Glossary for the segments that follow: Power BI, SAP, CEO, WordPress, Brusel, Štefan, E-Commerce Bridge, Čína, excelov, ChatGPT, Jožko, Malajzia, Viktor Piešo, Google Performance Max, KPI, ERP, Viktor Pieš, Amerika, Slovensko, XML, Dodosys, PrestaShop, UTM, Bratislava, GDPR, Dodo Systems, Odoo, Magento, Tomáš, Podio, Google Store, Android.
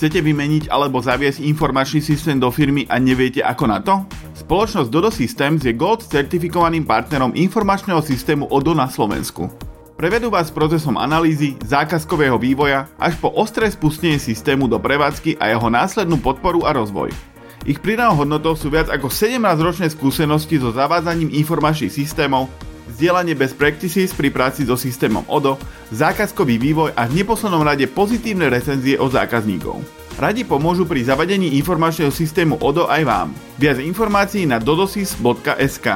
Chcete vymeniť alebo zaviesť informačný systém do firmy a neviete ako na to? Spoločnosť Dodo Systems je Gold certifikovaným partnerom informačného systému Odoo na Slovensku. Prevedú vás procesom analýzy, zákazkového vývoja až po ostré spustenie systému do prevádzky a jeho následnú podporu a rozvoj. Ich pridanou hodnotou sú viac ako 17-ročné skúsenosti so zavádzaním informačných systémov, zdieľanie best practices pri práci so systémom Odoo, zákazkový vývoj a v neposlednom rade pozitívne recenzie od zákazníkov. Radi pomôžu pri zavadení informačného systému Odoo aj vám. Viac informácií na dodosys.sk.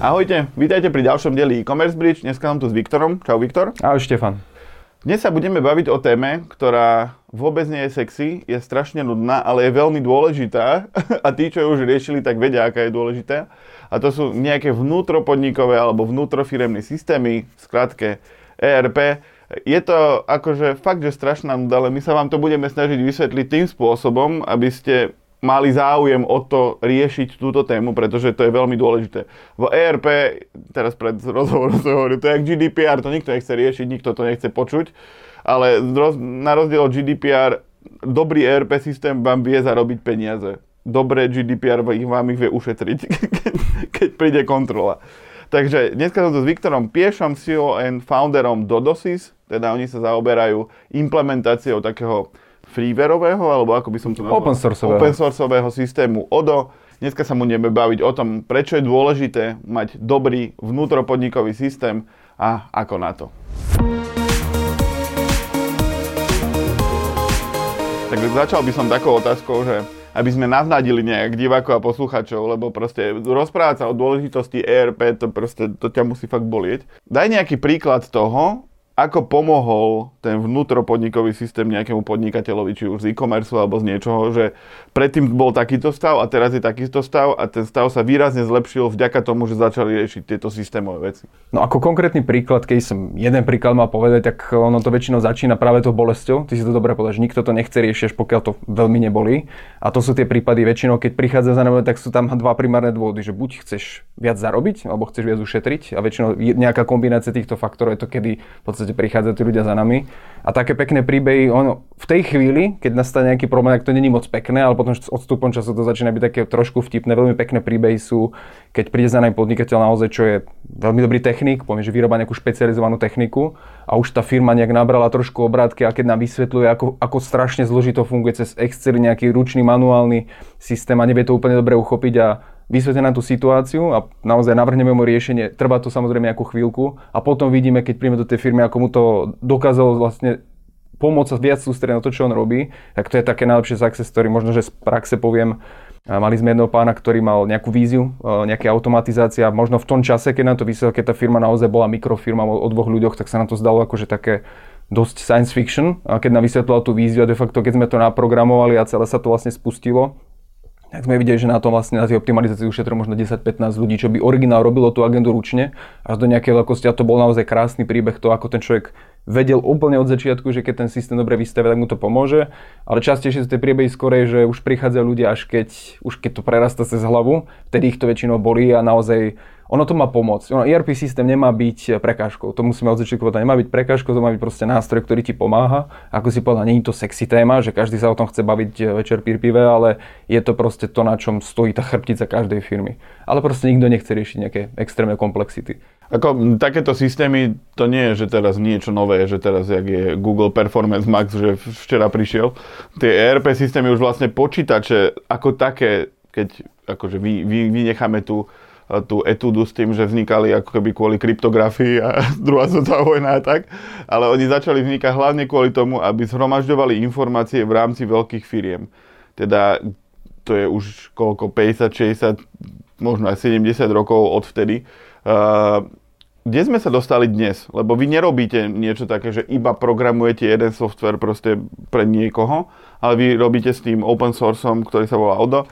Ahojte, vítajte pri ďalšom dieli E-Commerce Bridge. Dneska som tu s Viktorom. Čau Viktor. Ahoj Štefan. Dnes sa budeme baviť o téme, ktorá vôbec nie je sexy, je strašne nudná, ale je veľmi dôležitá a tí, čo ju už riešili, tak vedia, aká je dôležitá. A to sú nejaké vnútropodnikové alebo vnútrofiremné systémy, v skratke ERP. Je to akože fakt, že strašná nuda, ale my sa vám to budeme snažiť vysvetliť tým spôsobom, aby ste mali záujem o to riešiť túto tému, pretože to je veľmi dôležité. V ERP, teraz pred rozhovorom som hovoril, to je jak GDPR, to nikto nechce riešiť, nikto to nechce počuť, ale na rozdiel od GDPR, dobrý ERP systém vám vie zarobiť peniaze. Dobré GDPR vám ich vie ušetriť, keď príde kontrola. Takže dneska som tu s Viktorom Piešom, CEO and founderom Dodosys, teda oni sa zaoberajú implementáciou takého freewareového, alebo ako by som to nazval, open sourceového systému Odoo. Dneska sa budeme baviť o tom, prečo je dôležité mať dobrý vnútropodnikový systém a ako na to. Tak začal by som takou otázkou, že aby sme navnadili nejak divákov a posluchačov, lebo proste rozprávať sa o dôležitosti ERP, to proste to ťa musí fakt bolieť. Daj nejaký príklad toho, ako pomohol ten vnútropodnikový systém nejakému podnikateľovi, či už z e-commerce alebo z niečoho, že predtým bol takýto stav a teraz je takýto stav a ten stav sa výrazne zlepšil vďaka tomu, že začali riešiť tieto systémové veci. No ako konkrétny príklad, keď som jeden príklad mal povedať, tak ono to väčšinou začína práve tou bolesťou. Ty si to dobre povedal, že nikto to nechce riešiť, pokiaľ to veľmi nebolí. A to sú tie prípady väčšinou, keď prichádza za nami, tak sú tam dva primárne dôvody, že buď chceš viac zarobiť, alebo chceš viac ušetriť, a väčšinou nejaká kombinácia týchto faktorov je to, kedy prichádzajú tí ľudia za nami. A také pekné príbehy, ono v tej chvíli, keď nastane nejaký problém, tak to není moc pekné, ale potom s odstupom času to začína byť také trošku vtipné. Veľmi pekné príbehy sú, keď príde za nami podnikateľ naozaj, čo je veľmi dobrý technik, poviem, že vyrába nejakú špecializovanú techniku a už tá firma nejak nabrala trošku obrátky a keď nám vysvetľuje, ako strašne zložito funguje cez Excel nejaký ručný manuálny systém a nevie to úplne dobre uchopiť a vysvetlí nám tú situáciu a naozaj navrhneme mu riešenie. Trvá to samozrejme nejakú chvíľku a potom vidíme, keď príjme do tej firmy, ako mu to dokázalo vlastne pomôcť sa viac sústrediť na to, čo on robí. Tak to je také najlepšie success story. Možno, že z praxe poviem, mali sme jedného pána, ktorý mal nejakú víziu, nejaké automatizácia. Možno v tom čase, keď nám to vysvetlil, keď tá firma naozaj bola mikrofirma o dvoch ľuďoch, tak sa nám to zdalo akože také dosť science fiction. A keď nám vysvetlil tú víziu a de facto, keď sme to naprogramovali a celé sa to vlastne spustilo, tak sme videli, že na tom vlastne na tej optimalizácii ušetro možno 10-15 ľudí, čo by originál robilo tú agendu ručne až do nejakej veľkosti a to bol naozaj krásny príbeh to, ako ten človek vedel úplne od začiatku, že keď ten systém dobre vystavia, tak mu to pomôže, ale častejšie sú tie príbehy skorej, že už prichádzajú ľudia, až keď to prerastá cez hlavu, vtedy ich to väčšinou bolí a naozaj ono to má pomôcť. Ono ERP systém nemá byť prekážkou. To musíme od začiatku povedať, nemá byť prekážkou, to má byť proste nástroj, ktorý ti pomáha. Ako si povedal, nie je to sexy téma, že každý sa o tom chce baviť večer pri pive, ale je to proste to, na čom stojí tá chrbtica každej firmy. Ale proste nikto nechce riešiť nejaké extrémne komplexity. Ako takéto systémy, to nie je, že teraz niečo nové, že teraz jak je Google Performance Max, že včera prišiel. Tie ERP systémy už vlastne počítače ako také, keď akože vynecháme tú etúdu s tým, že vznikali ako keby kvôli kryptografii a druhá svetová vojna a tak, ale oni začali vznikať hlavne kvôli tomu, aby zhromažďovali informácie v rámci veľkých firiem. Teda to je už koľko, 50, 60, možno aj 70 rokov od vtedy. Kde sme sa dostali dnes? Lebo vy nerobíte niečo také, že iba programujete jeden software proste pre niekoho, ale vy robíte s tým open sourceom, ktorý sa volá Odoo.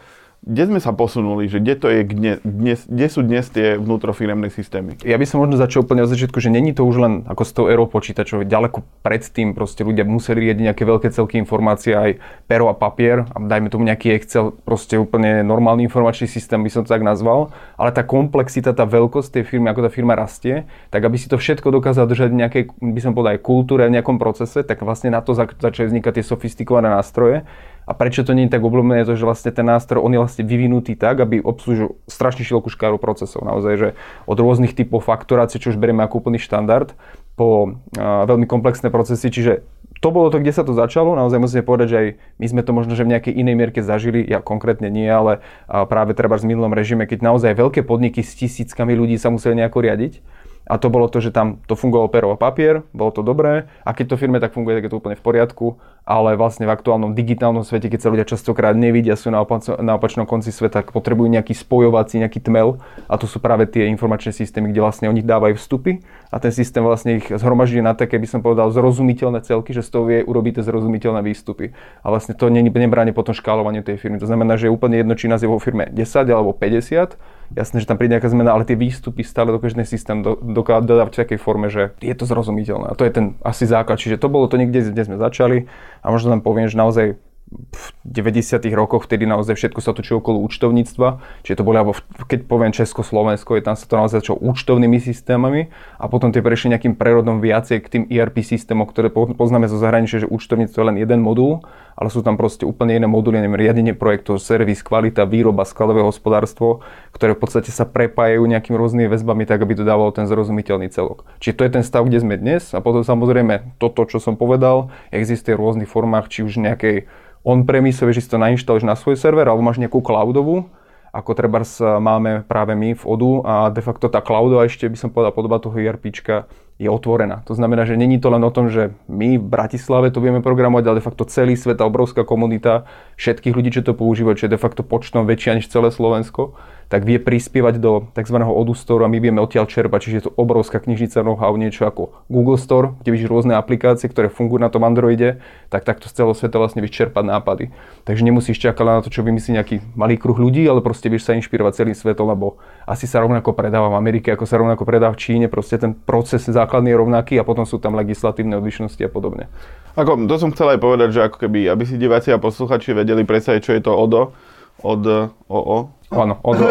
kde sme sa posunuli, že kde to je dnes, kde sú dnes tie vnútrofiremné systémy? Ja by som možno začal úplne od začiatku, že není to už len ako s tou érou počítačov, ďaleko predtým proste ľudia museli riadiť nejaké veľké celky informácie, aj pero a papier, a dajme tomu nejaký Excel, proste úplne normálny informačný systém by som to tak nazval, ale tá komplexita, tá veľkosť tej firmy, ako tá firma rastie, tak aby si to všetko dokázal držať v nejakej, by som povedal, aj kultúre, v nejakom procese, tak vlastne na to začali vznikať tie sofistikované nástroje. A prečo to nie je tak obľúbené, je to, že vlastne ten nástroj, on je vlastne vyvinutý tak, aby obslúžil strašne širokú škálu procesov. Naozaj, že od rôznych typov fakturácie, čo už berieme ako úplný štandard, po veľmi komplexné procesy, čiže to bolo to, kde sa to začalo. Naozaj musíme povedať, že aj my sme to možno, že v nejakej inej mierke zažili, ja konkrétne nie, ale práve treba v minulom režime, keď naozaj veľké podniky s tisíckami ľudí sa museli nejako riadiť. A to bolo to, že tam to fungovalo pero a papier, bolo to dobré, a keď to firme tak funguje, tak je to úplne v poriadku, ale vlastne v aktuálnom digitálnom svete, keď sa ľudia častokrát nevidia, sú na opačnom konci sveta, potrebujú nejaký spojovací, nejaký tmel, a to sú práve tie informačné systémy, kde vlastne oni dávajú vstupy a ten systém vlastne ich zhromažďuje na také, by som povedal, zrozumiteľné celky, že z toho vie urobiť zrozumiteľné výstupy. A vlastne to nebráni potom škálovaniu tej firmy. To znamená, že je úplne jedno, či nás je vo firme 10 alebo 50. Jasné, že tam príde nejaká zmena, ale tie výstupy stále dokáže ten systém dodávať v takej forme, že je to zrozumiteľné. A to je ten asi základ. Čiže to bolo to niekde, kde sme začali. A možno tam poviem, že naozaj v 90. rokoch, vtedy naozaj všetko sa točilo okolo účtovníctva. Čiže to boli, alebo keď poviem Česko, Slovensko, je tam sa to naozaj začalo účtovnými systémami a potom tie prešli nejakým prerodom viacej k tým ERP systémom, ktoré poznáme zo zahraničia, že účtovníctvo je len jeden modul, ale sú tam proste úplne iné moduly, neviem, riadenie projektov, servis, kvalita, výroba, skladové hospodárstvo, ktoré v podstate sa prepájajú nejakým rôznymi väzbami tak, aby to dávalo ten zrozumiteľný celok. Čiže to je ten stav, kde sme dnes, a potom samozrejme toto, čo som povedal, existuje v rôznych formách, či už nejakej on-premise, že si to nainštaluješ na svoj server, alebo máš nejakú cloudovú, ako trebárs máme práve my v Odoo, a de facto tá cloudová ešte, by som povedal, podoba toho ERPčka je otvorená. To znamená, že není to len o tom, že my v Bratislave to vieme programovať, ale de facto celý svet, tá obrovská komunita všetkých ľudí, čo to používajú, čo je de facto počtom väčšia než celé Slovensko, tak vie prispievať do tzv. Odoo Store a my vieme odtiaľ čerpať, čiže je to obrovská knižnica know-how, niečo ako Google Store, kde vidíš rôzne aplikácie, ktoré fungujú na tom Androide, tak takto z celého sveta vlastne vieš čerpať nápady. Takže nemusíš čakať na to, čo vymyslí nejaký malý kruh ľudí, ale proste vieš sa inšpirovať celým svetom, lebo asi sa rovnako predáva v Amerike, ako sa rovnako predáva v Číne, proste ten proces základný je rovnaký a potom sú tam legislatívne odlišnosti a podobne. Ako, to som chcel aj povedať, že ako keby, aby si diváci a posluchači vedeli predstaviť, čo je to Odoo, od OO. Áno, Odoo.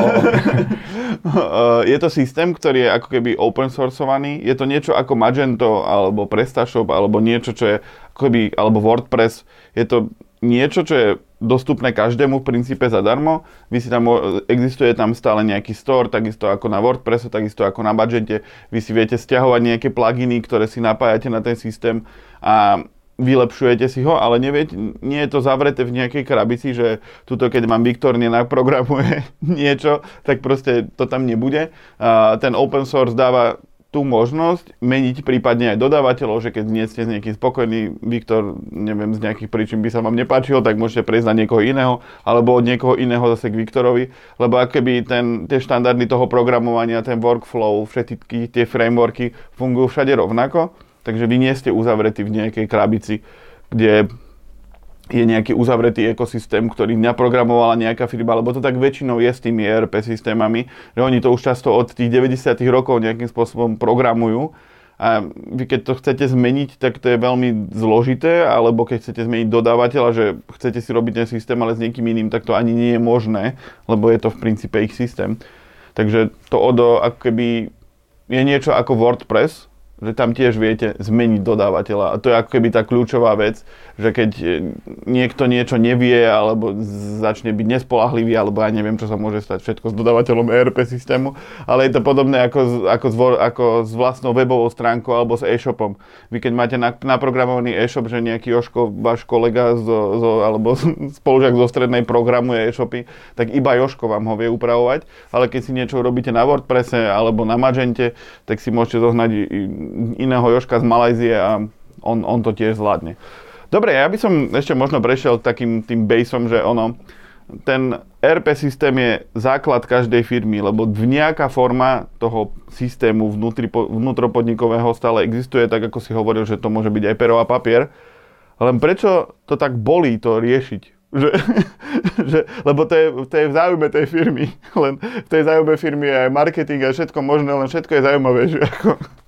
Je to systém, ktorý je ako keby open sourceovaný, je to niečo ako Magento alebo PrestaShop alebo niečo, čo je ako keby, alebo WordPress, je to niečo, čo je dostupné každému v princípe zadarmo. Vy si tam, existuje tam stále nejaký store, takisto ako na WordPressu, takisto ako na Magente. Vy si viete stiahovať nejaké pluginy, ktoré si napájate na ten systém a vylepšujete si ho, ale neviete, nie je to zavreté v nejakej krabici, že tuto keď mám Viktor nenaprogramuje niečo, tak proste to tam nebude. Ten open source dáva tú možnosť meniť prípadne aj dodávateľov, že keď nie ste s niekým spokojní, Viktor, neviem, z nejakých príčin by sa vám nepáčil, tak môžete prejsť na niekoho iného, alebo od niekoho iného zase k Viktorovi, lebo ako keby tie štandardy toho programovania, ten workflow, všetky tie frameworky fungujú všade rovnako, takže vy nie ste uzavretí v nejakej krabici, kde je nejaký uzavretý ekosystém, ktorý naprogramovala nejaká firma, lebo to tak väčšinou je s tými ERP systémami, že oni to už často od tých 90. rokov nejakým spôsobom programujú a vy keď to chcete zmeniť, tak to je veľmi zložité, alebo keď chcete zmeniť dodávateľa, že chcete si robiť ten systém, ale s niekým iným, tak to ani nie je možné, lebo je to v princípe ich systém. Takže to Odoo ako keby je niečo ako WordPress, že tam tiež viete zmeniť dodávateľa. A to je ako keby tá kľúčová vec, že keď niekto niečo nevie alebo začne byť nespoľahlivý, alebo ja neviem, čo sa môže stať všetko s dodávateľom ERP systému, ale je to podobné ako s vlastnou webovou stránkou alebo s e-shopom. Vy keď máte naprogramovaný e-shop, že nejaký Jožko, váš kolega alebo spolužiak zo strednej programuje e-shopy, tak iba Jožko vám ho vie upravovať, ale keď si niečo robíte na WordPresse alebo na Magente, tak si môžete zohnať iného Jožka z Malajzie a on to tiež zvládne. Dobre, ja by som ešte možno prešiel takým tým baseom, že ten ERP systém je základ každej firmy, lebo nejaká forma toho systému vnútropodnikového stále existuje, tak ako si hovoril, že to môže byť aj pero a papier. Len prečo to tak bolí to riešiť? Lebo to je v záujme tej firmy. Len v tej záujme firmy je aj marketing a všetko možné, len všetko je zaujímavé, že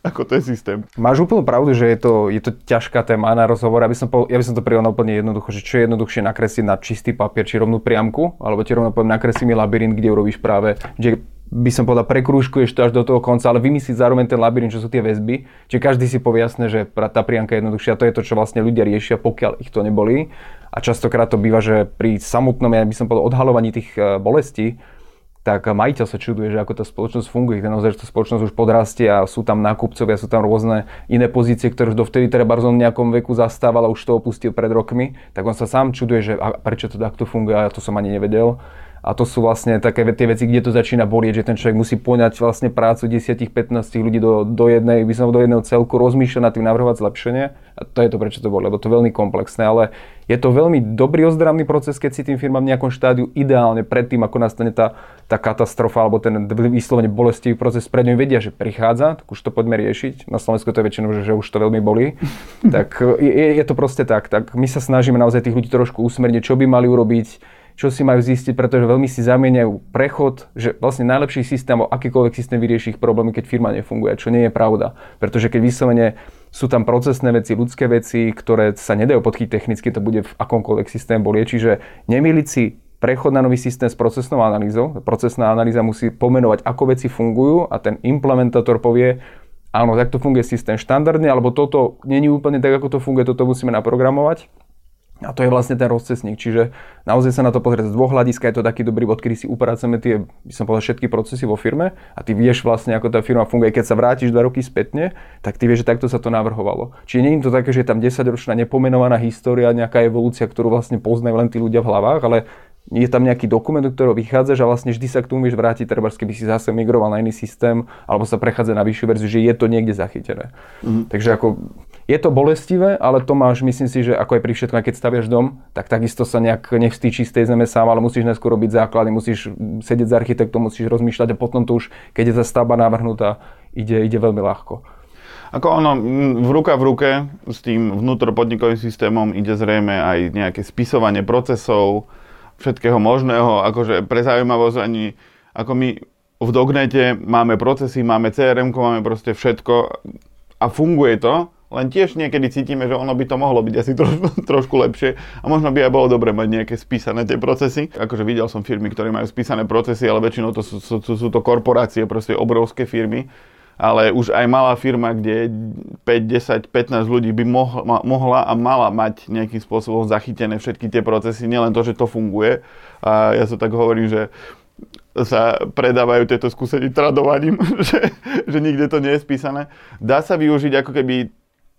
ako to je systém. Máš úplnú pravdu, že je to ťažká téma na rozhovor. Ja by som to prirovnal úplne jednoducho, že čo je jednoduchšie nakresliť na čistý papier či rovnú priamku, alebo ti rovno poviem nakresli mi labyrint, kde urobíš práve, kde by som povedal, prekrúžkuješ to až do toho konca, ale vymyslíš zároveň ten labyrint, čo sú tie väzby. Čiže každý si povie jasné, že tá priamka je jednoduchšia. To je to, čo vlastne ľudia riešia, pokiaľ ich to nebolí. A častokrát to býva, že pri samotnom, ja by som povedal, odhalovaní tých bolestí, tak majiteľ sa čuduje, že ako tá spoločnosť funguje. Naozaj, že tá spoločnosť už podrastie a sú tam nákupcovia, sú tam rôzne iné pozície, ktoré už dovtedy teda barzón v nejakom veku zastával a už to opustil pred rokmi. Tak on sa sám čuduje, že prečo to takto funguje, a ja to som ani nevedel. A to sú vlastne také tie veci, kde to začína bolieť, že ten človek musí poňať vlastne prácu 10-15 ľudí do jedného celku, rozmýšľať nad tým, navrhovať zlepšenie. A to je to, prečo to bolo, lebo to je veľmi komplexné, ale je to veľmi dobrý ozdravný proces, keď si tým firmám v nejakom štádiu ideálne predtým, ako nastane tá katastrofa alebo ten vyslovene bolestivý proces, pred ňou vedia, že prichádza, tak už to poďme riešiť. Na Slovensku to je väčšinou, že už to veľmi bolí. Tak je to proste tak. My sa snažíme naozaj tých ľudí trošku usmerniť, čo by mali urobiť, čo si majú zistiť, pretože veľmi si zamieňajú prechod, že vlastne najlepší systém, akýkoľvek systém vyrieši ich problémy, keď firma nefunguje, čo nie je pravda. Pretože keď vyslovene sú tam procesné veci, ľudské veci, ktoré sa nedajú podchytiť technicky, to bude v akomkoľvek systéme bolieť. Čiže nemýliť si prechod na nový systém s procesnou analýzou. Procesná analýza musí pomenovať, ako veci fungujú, a ten implementátor povie, áno, tak to funguje systém štandardne, alebo toto nie je úplne tak, ako to funguje, toto musíme naprogramovať. A to je vlastne ten rozcestník, čiže naozaj sa na to pozrieť z dvoch hľadiska, je to taký dobrý bod, kedy si upracujeme tie, by som povedal, všetky procesy vo firme a ty vieš vlastne, ako tá firma funguje. Keď sa vrátiš 2 roky spätne, tak ty vieš, že takto sa to navrhovalo. Čiže nie je to také, že je tam 10-ročná nepomenovaná história, nejaká evolúcia, ktorú vlastne poznajú len tí ľudia v hlavách, ale je tam nejaký dokument, do ktorého vychádzaš a vlastne vždy sa k tomu vieš vrátiť, trebárs keby si zase migroval na iný systém, alebo sa prechádza na vyššiu verziu, že je to niekde zachytené. Mm. Takže ako je to bolestivé, ale Tomáš, myslím si, že ako aj pri všetkom, keď staviaš dom, tak takisto sa nejak nevstýči z tej zeme sám, ale musíš najskôr robiť základy, musíš sedieť s architektom, musíš rozmýšľať a potom to už, keď je tá stavba navrhnutá, ide veľmi ľahko. Ako ono, v ruka v ruke s tým vnútropodnikovým systémom ide zrejme aj nejaké spisovanie procesov, všetkého možného, akože pre zaujímavosť ani, ako my v Dognete máme procesy, máme CRM-ku, máme proste všetko a funguje to, len tiež niekedy cítime, že ono by to mohlo byť asi trošku lepšie a možno by aj bolo dobre mať nejaké spísané tie procesy. Akože videl som firmy, ktoré majú spísané procesy, ale väčšinou to sú to korporácie, proste obrovské firmy, ale už aj malá firma, kde 5, 10, 15 ľudí by mohla a mala mať nejakým spôsobom zachytené všetky tie procesy, nielen to, že to funguje. A ja sa tak hovorím, že sa predávajú tieto skúsenosti tradovaním, že nikde to nie je spísané. Dá sa využiť ako keby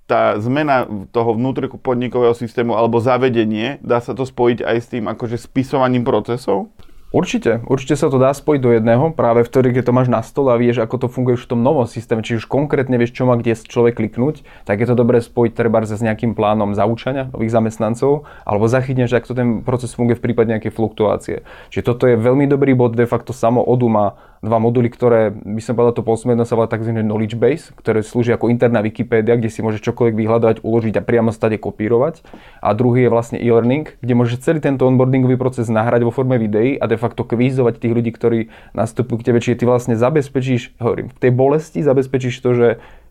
tá zmena toho vnútropodnikového systému alebo zavedenie, dá sa to spojiť aj s tým akože spisovaním procesov? Určite sa to dá spojiť do jedného, práve v ktorej, keď to máš na stole a vieš, ako to funguje už v tom novom systéme, či už konkrétne vieš, čo má kde človek kliknúť, tak je to dobré spojiť trebárs s nejakým plánom zaučania nových zamestnancov, alebo zachytneš, ako ten proces funguje v prípade nejakej fluktuácie. Čiže toto je veľmi dobrý bod, de facto samo Odoo má 2 moduly, ktoré by som povedal, to posmedno sa volá tzv. Knowledge base, ktoré slúži ako interná Wikipédia, kde si môže čokoľvek vyhľadať, uložiť a priamo stade kopírovať. A druhý je vlastne e-learning, kde môže celý tento onboardingový proces nahrať vo forme videí a de facto kvízovať tých ľudí, ktorí nastupujú k tebe, čiže ty vlastne zabezpečíš, hovorím, v tej bolesti zabezpečíš to, že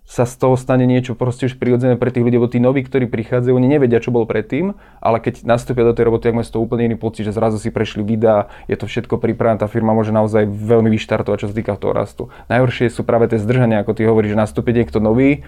sa z toho stane niečo proste už prirodzené pre tých ľudí, bo tí noví, ktorí prichádzajú, oni nevedia, čo bolo predtým, ale keď nastúpia do tej roboty, tak majú z toho úplne iný pocit, že zrazu si prešli videá, je to všetko pripravené, tá firma môže naozaj veľmi vyštartovať, čo sa týka toho rastu. Najhoršie sú práve tie zdržania, ako ty hovoríš, že nastúpi niekto nový,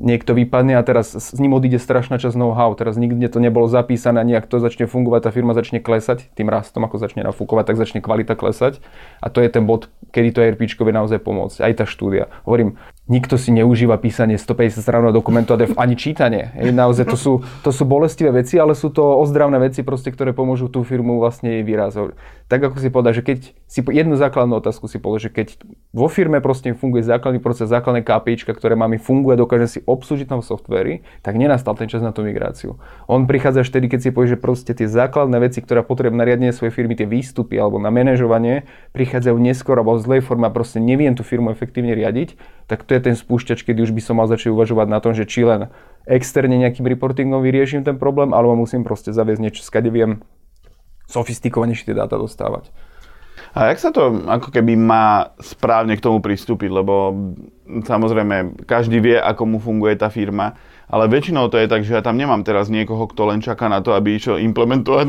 niekto vypadne a teraz s ním odíde strašná časť know-how, teraz nikdy to nebolo zapísané, nejak to začne fungovať, tá firma začne klesať, tým rastom, ako začne nafúkovať, tak začne kvalita klesať a to je ten bod, kedy to ERPčko vie naozaj pomôcť, aj tá štúdia. Hovorím, nikto si neužíva písanie 150 strán dokumentu a ani čítanie, naozaj to sú bolestivé veci, ale sú to ozdravné veci proste, ktoré pomôžu tú firmu vlastne jej výrazov. Tak ako si povedal, že keď si jednu základnú otázku si položí, keď vo firme proste funguje základný proces, základné KPIčka, ktoré máme, funguje, dokáže si obslužiť tam v softvéri, tak nenastal ten čas na tú migráciu. On prichádza vtedy, keď si povie, že proste tie základné veci, ktoré potrebujú na riadenie svojej firmy, tie výstupy alebo na manažovanie, prichádzajú neskôr alebo v zlej forme a proste neviem tú firmu efektívne riadiť, tak to je ten spúšťač, kedy už by som mal začať uvažovať na tom, že či len externe nejakým reportingom vyrieším ten problém, alebo musím proste zaviesť niečo, skade viem sofistikovanejšie tie dáta dostávať. A jak sa to ako keby má správne k tomu pristúpiť, lebo samozrejme každý vie, ako mu funguje tá firma, ale väčšinou to je tak, že ja tam nemám teraz niekoho, kto len čaká na to, aby išiel implementovať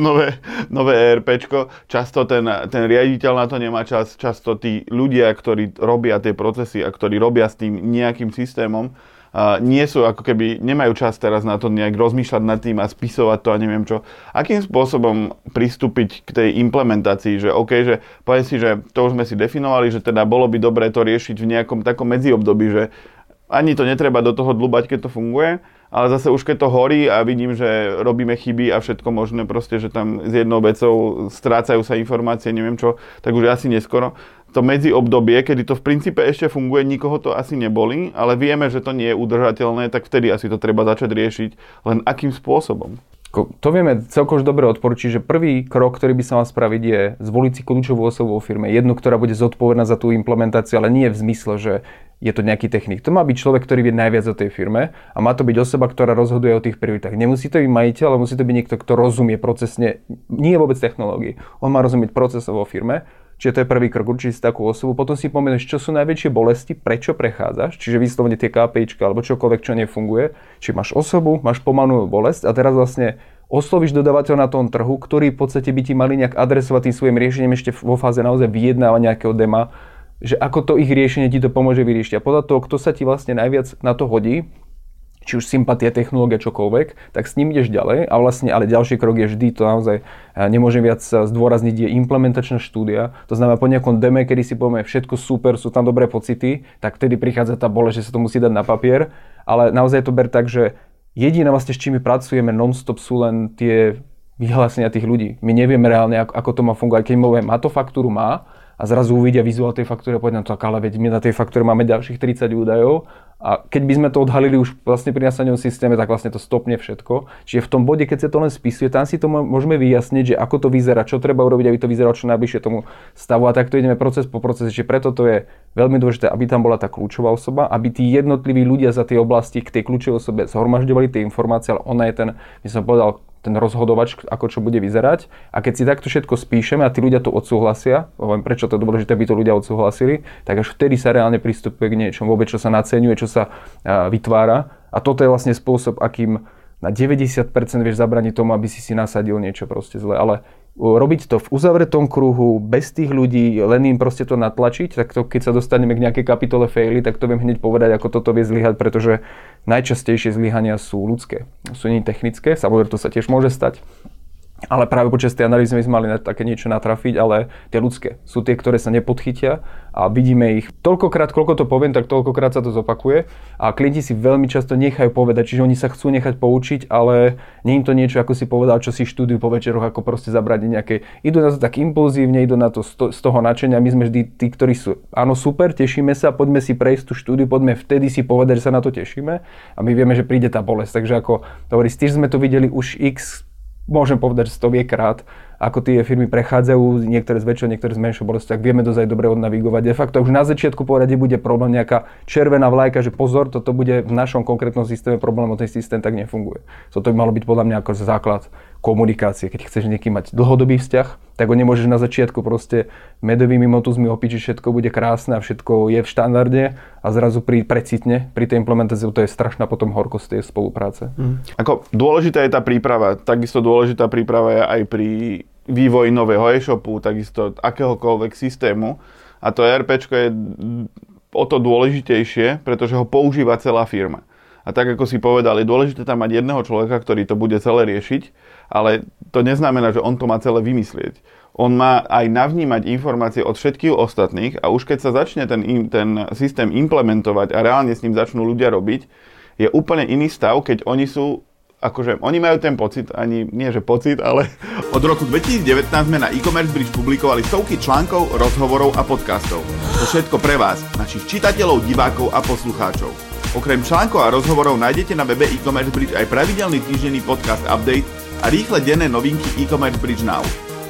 nové ERPčko. Často ten riaditeľ na to nemá čas, často tí ľudia, ktorí robia tie procesy a ktorí robia s tým nejakým systémom, nie sú ako keby, nemajú čas teraz na to nejak rozmýšľať nad tým a spisovať to a neviem čo. Akým spôsobom pristúpiť k tej implementácii, že OK, že poviem si, že to už sme si definovali, že teda bolo by dobré to riešiť v nejakom takom medziobdobí, že ani to netreba do toho dlubať, keď to funguje, ale zase už keď to horí a vidím, že robíme chyby a všetko možné proste, že tam s jednou vecou strácajú sa informácie, neviem čo, tak už asi neskoro. To medziobdobie, kedy to v princípe ešte funguje, nikoho to asi neboli, ale vieme, že to nie je udržateľné, tak vtedy asi to treba začať riešiť. Len akým spôsobom? To vieme celkom už dobre odporučiť, že prvý krok, ktorý by sa mal spraviť, je zvoliť si kľúčovú osobu vo firme. Jednu, ktorá bude zodpovedná za tú implementáciu, ale nie v zmysle, že je to nejaký technik. To má byť človek, ktorý vie najviac o tej firme a má to byť osoba, ktorá rozhoduje o tých prioritách. Nemusí to byť majiteľ, ale musí to byť niekto, kto rozumie procesne, nie vôbec technológii. On má rozumieť procesov vo firme. Čiže to je prvý krok, určiť si takú osobu, potom si pomenuješ, čo sú najväčšie bolesti, prečo prechádzaš, čiže vyslovene tie KPIčka alebo čokoľvek, čo nefunguje. Čiže máš osobu, máš pomanú bolesť a teraz vlastne oslovíš dodávateľa na tom trhu, ktorý v podstate by ti mali nejak adresovať tým svojim riešením ešte vo fáze naozaj vyjednávania nejakého dema, že ako to ich riešenie ti to pomôže vyriešiť. A podľa toho, kto sa ti vlastne najviac na to hodí, či už sympatia, technológia, čokoľvek, tak s ním ideš ďalej a vlastne, ale ďalší krok je vždy, to naozaj nemôžem viac zdôrazniť, je implementačná štúdia, to znamená po nejakom deme, kedy si povieme všetko super, sú tam dobré pocity, tak vtedy prichádza tá bolesť, že sa to musí dať na papier, ale naozaj to ber tak, že jediné vlastne, s čím my pracujeme non-stop sú len tie vyhlásenia tých ľudí, my nevieme reálne, ako to má fungovať, keď môžeme, má to faktúru, má, a zrazu uvidia vizuál tej faktúry a povedia, tak ale veď my na tej faktúre máme ďalších 30 údajov a keď by sme to odhalili už vlastne pri nastavenom systéme, tak vlastne to stopne všetko. Čiže v tom bode, keď sa to len spisuje, tam si to môžeme vyjasniť, že ako to vyzerá, čo treba urobiť, aby to vyzeralo čo najbližšie tomu stavu a takto ideme proces po procese. Čiže preto to je veľmi dôležité, aby tam bola tá kľúčová osoba, aby tí jednotliví ľudia za tie oblasti k tej kľúčovej osobe zhromažďovali tie informácie, ale ona je ten, my som povedal, ten rozhodovač, ako čo bude vyzerať. A keď si takto všetko spíšeme a tí ľudia to odsúhlasia, prečo to je dôležité, aby to ľudia odsúhlasili, tak až vtedy sa reálne pristupuje k niečomu, vôbec čo sa naceňuje, čo sa vytvára. A toto je vlastne spôsob, akým na 90% vieš zabraniť tomu, aby si si nasadil niečo proste zle. Ale robiť to v uzavretom kruhu, bez tých ľudí, len im proste to natlačiť, tak to, keď sa dostaneme k nejakej kapitole faily, tak to viem hneď povedať, ako toto vie zlyhať, pretože najčastejšie zlyhania sú ľudské, sú nie technické, samozrejme to sa tiež môže stať. Ale práve počas tej analýzy sme mali na také niečo natrafiť, ale tie ľudské sú tie, ktoré sa nepodchytia a vidíme ich toľkokrát, koľko to poviem, tak toľkokrát sa to zopakuje a klienti si veľmi často nechajú povedať, čiže oni sa chcú nechať poučiť, ale nie im to niečo, ako si povedal, čo si študujú po večeroch, ako proste zabrať nejakej. Idú na to tak impulzívne, idú na to z toho nadšenia, my sme vždy tí, ktorí sú, áno super, tešíme sa, poďme si prejsť tú štúdiu, poďme vtedy si povedať, že sa na to tešíme a my vieme, že príde tá bolesť, takže ako dobrý, tiež sme to videli už x, môžem povedať, že stokrát, ako tie firmy prechádzajú, niektoré z väčšou, niektoré z menšou bolestou, tak vieme dosť dobre odnavigovať. De facto už na začiatku povedať, bude problém, nejaká červená vlajka, že pozor, toto bude v našom konkrétnom systéme problém, o ten systém tak nefunguje. To by malo byť podľa mňa ako základ komunikácie. Keď chceš niekým mať dlhodobý vzťah, tak ho nemôžeš na začiatku proste medovými motusmi opičiť, všetko bude krásne a všetko je v štandarde a zrazu precitne pri tej implementácii, to je strašná potom horkosť tej spolupráce. Mm. Ako dôležitá je tá príprava, takisto dôležitá príprava je aj pri vývoji nového e-shopu, takisto akéhokoľvek systému. A to ERPčko je o to dôležitejšie, pretože ho používa celá firma. A tak, ako si povedal, je dôležité tam mať jedného človeka, ktorý to bude celé riešiť, ale to neznamená, že on to má celé vymyslieť. On má aj navnímať informácie od všetkých ostatných a už keď sa začne ten systém implementovať a reálne s ním začnú ľudia robiť, je úplne iný stav, keď oni sú akože oni majú ten pocit, ani nie že pocit, ale od roku 2019 sme na E-Commerce Bridge publikovali stovky článkov, rozhovorov a podcastov. To všetko pre vás, našich čitateľov, divákov a poslucháčov. Okrem článkov a rozhovorov nájdete na webe E-Commerce Bridge aj pravidelný týždenný podcast update a rýchle denné novinky E-Commerce Bridge Now.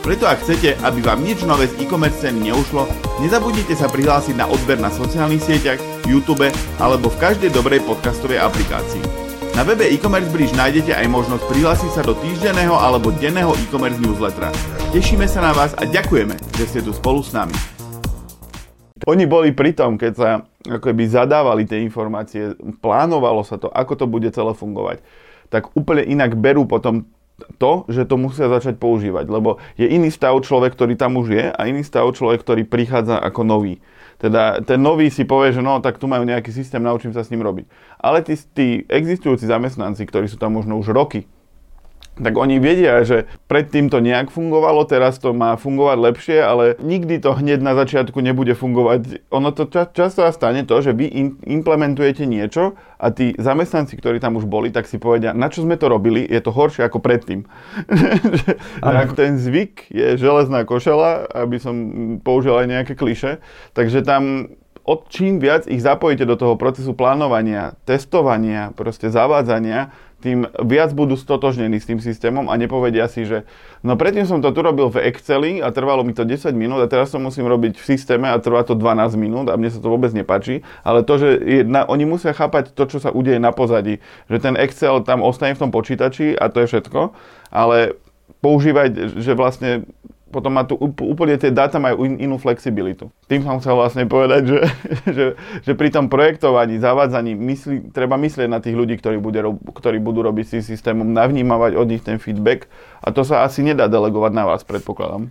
Preto ak chcete, aby vám nič nové z e-commerce scény neušlo, nezabudnite sa prihlásiť na odber na sociálnych sieťach, YouTube alebo v každej dobrej podcastovej aplikácii. Na webe E-Commerce Bridge nájdete aj možnosť prihlásiť sa do týždenného alebo denného e-commerce newslettera. Tešíme sa na vás a ďakujeme, že ste tu spolu s nami. Oni boli pri tom, keď sa akoby zadávali tie informácie, plánovalo sa to, ako to bude celé fungovať, tak úplne inak berú potom to, že to musia začať používať, lebo je iný stav človek, ktorý tam už je a iný stav človek, ktorý prichádza ako nový. Teda ten nový si povie, že no, tak tu majú nejaký systém, naučím sa s ním robiť. Ale tí existujúci zamestnanci, ktorí sú tam možno už roky, tak oni vedia, že predtým to nejak fungovalo, teraz to má fungovať lepšie, ale nikdy to hneď na začiatku nebude fungovať. Ono to často stane to, že vy implementujete niečo a tí zamestnanci, ktorí tam už boli, tak si povedia, na čo sme to robili, je to horšie ako predtým. Ten zvyk je železná košela, aby som použil aj nejaké kliše, takže tam čím viac ich zapojíte do toho procesu plánovania, testovania, proste zavádzania, tým viac budú stotožnení s tým systémom a nepovedia si, že no predtým som to tu robil v Exceli a trvalo mi to 10 minút a teraz to musím robiť v systéme a trvá to 12 minút a mne sa to vôbec nepáči, ale to, že oni musia chápať to, čo sa udeje na pozadí, že ten Excel tam ostane v tom počítači a to je všetko, ale používať, že vlastne potom má tu úplne tie dáta majú inú flexibilitu. Tým som chcel vlastne povedať, že pri tom projektovaní, zavádzaní treba myslieť na tých ľudí, ktorí budú robiť s systémom, navnímavať od nich ten feedback a to sa asi nedá delegovať na vás, predpokladám.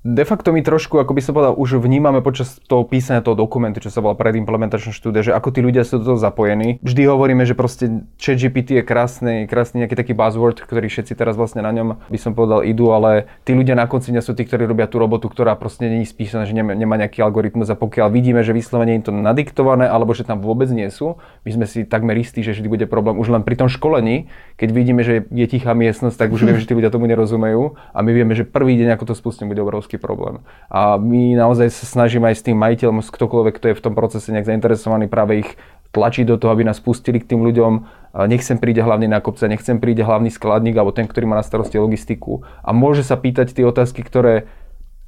De facto my trošku, ako by som povedal, už vnímame počas toho písania toho dokumentu, čo sa volá predimplementačná štúdia, že ako tí ľudia sú do toho zapojení. Vždy hovoríme, že proste ChatGPT je krásny nejaký taký buzzword, ktorý všetci teraz vlastne na ňom, by som povedal, idú, ale tí ľudia na konci dňa sú tí, ktorí robia tú robotu, ktorá proste nie je spísaná, že nemá nejaký algoritmus a pokiaľ vidíme, že vyslovene im to nadiktované alebo že tam vôbec nie sú, my sme si takmer istí, že vždy bude problém. Už len pri tom školení, keď vidíme, že je tichá miestnosť, tak už vieme, že tí ľudia tomu nerozumejú a my vieme, že prvý deň, ako to spustím, bude obrovský problém. A my naozaj sa snažíme aj s tým majiteľom, ktokoľvek, kto je v tom procese nejak zainteresovaný, práve ich tlačiť do toho, aby nás pustili k tým ľuďom. Nechcem príde hlavný nákupca, nechcem príde hlavný skladník alebo ten, ktorý má na starosti logistiku. A môže sa pýtať tie otázky, ktoré...